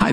Hi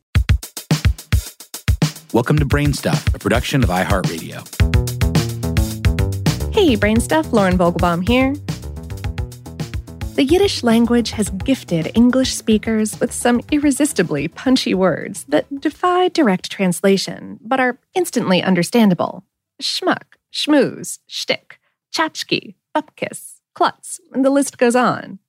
Welcome to Brainstuff, a production of iHeartRadio. Hey, Brainstuff, Lauren Vogelbaum here. The Yiddish language has gifted English speakers with some irresistibly punchy words that defy direct translation, but are instantly understandable. Schmuck, schmooze, shtick, tchotchke, upkiss, klutz, and the list goes on.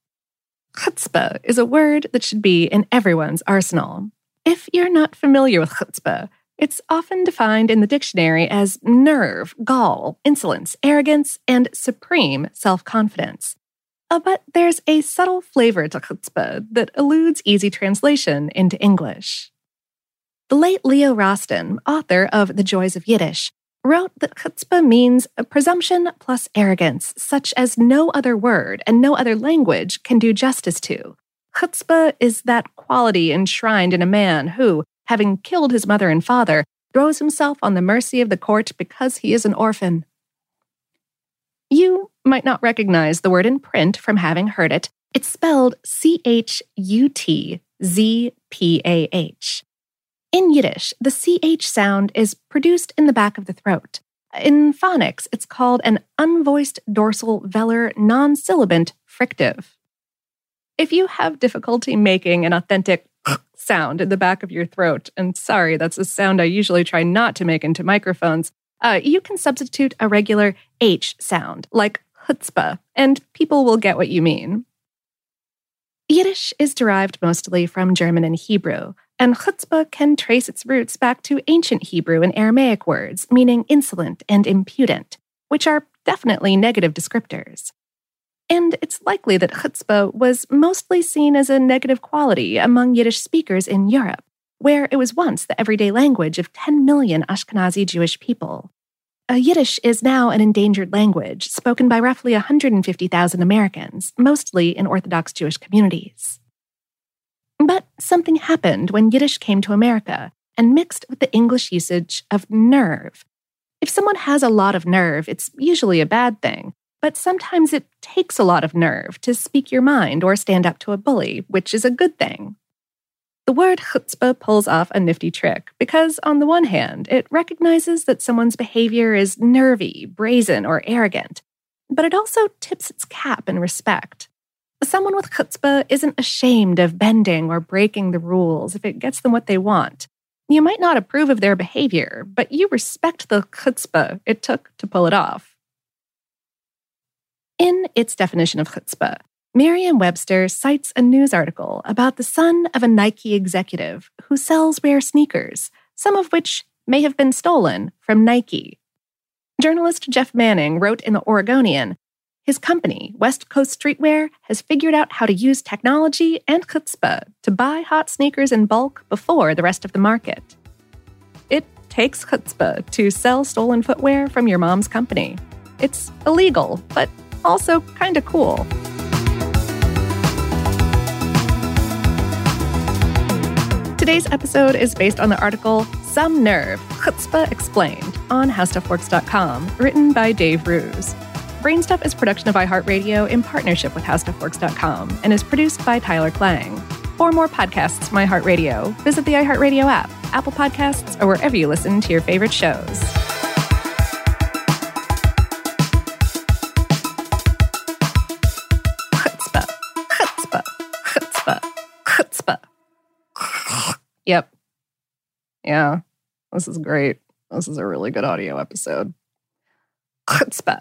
Chutzpah is a word that should be in everyone's arsenal. If you're not familiar with chutzpah, it's often defined in the dictionary as nerve, gall, insolence, arrogance, and supreme self-confidence. But there's a subtle flavor to chutzpah that eludes easy translation into English. The late Leo Rosten, author of The Joys of Yiddish, wrote that chutzpah means a presumption plus arrogance, such as no other word and no other language can do justice to. Chutzpah is that quality enshrined in a man who, having killed his mother and father, throws himself on the mercy of the court because he is an orphan. You might not recognize the word in print from having heard it. It's spelled C-H-U-T-Z-P-A-H. In Yiddish, the CH sound is produced in the back of the throat. In phonics, it's called an unvoiced dorsal velar non-syllabant frictive. If you have difficulty making an authentic sound in the back of your throat, and sorry, that's a sound I usually try not to make into microphones, you can substitute a regular H sound, like chutzpah, and people will get what you mean. Yiddish is derived mostly from German and Hebrew, and chutzpah can trace its roots back to ancient Hebrew and Aramaic words, meaning insolent and impudent, which are definitely negative descriptors. And it's likely that chutzpah was mostly seen as a negative quality among Yiddish speakers in Europe, where it was once the everyday language of 10 million Ashkenazi Jewish people. Yiddish is now an endangered language spoken by roughly 150,000 Americans, mostly in Orthodox Jewish communities. But something happened when Yiddish came to America and mixed with the English usage of nerve. If someone has a lot of nerve, it's usually a bad thing. But sometimes it takes a lot of nerve to speak your mind or stand up to a bully, which is a good thing. The word chutzpah pulls off a nifty trick because, on the one hand, it recognizes that someone's behavior is nervy, brazen, or arrogant, but it also tips its cap in respect. Someone with chutzpah isn't ashamed of bending or breaking the rules if it gets them what they want. You might not approve of their behavior, but you respect the chutzpah it took to pull it off. In its definition of chutzpah, Merriam-Webster cites a news article about the son of a Nike executive who sells rare sneakers, some of which may have been stolen from Nike. Journalist Jeff Manning wrote in The Oregonian, his company, West Coast Streetwear, has figured out how to use technology and chutzpah to buy hot sneakers in bulk before the rest of the market. It takes chutzpah to sell stolen footwear from your mom's company. It's illegal, but also kind of cool. Today's episode is based on the article Some Nerve, Chutzpah Explained on HowStuffWorks.com, written by Dave Roos. Brainstuff is a production of iHeartRadio in partnership with HowStuffWorks.com and is produced by Tyler Klang. For more podcasts from iHeartRadio, visit the iHeartRadio app, Apple Podcasts, or wherever you listen to your favorite shows. Chutzpah. Chutzpah. Chutzpah. Chutzpah. Yep. Yeah. This is great. This is a really good audio episode. Chutzpah.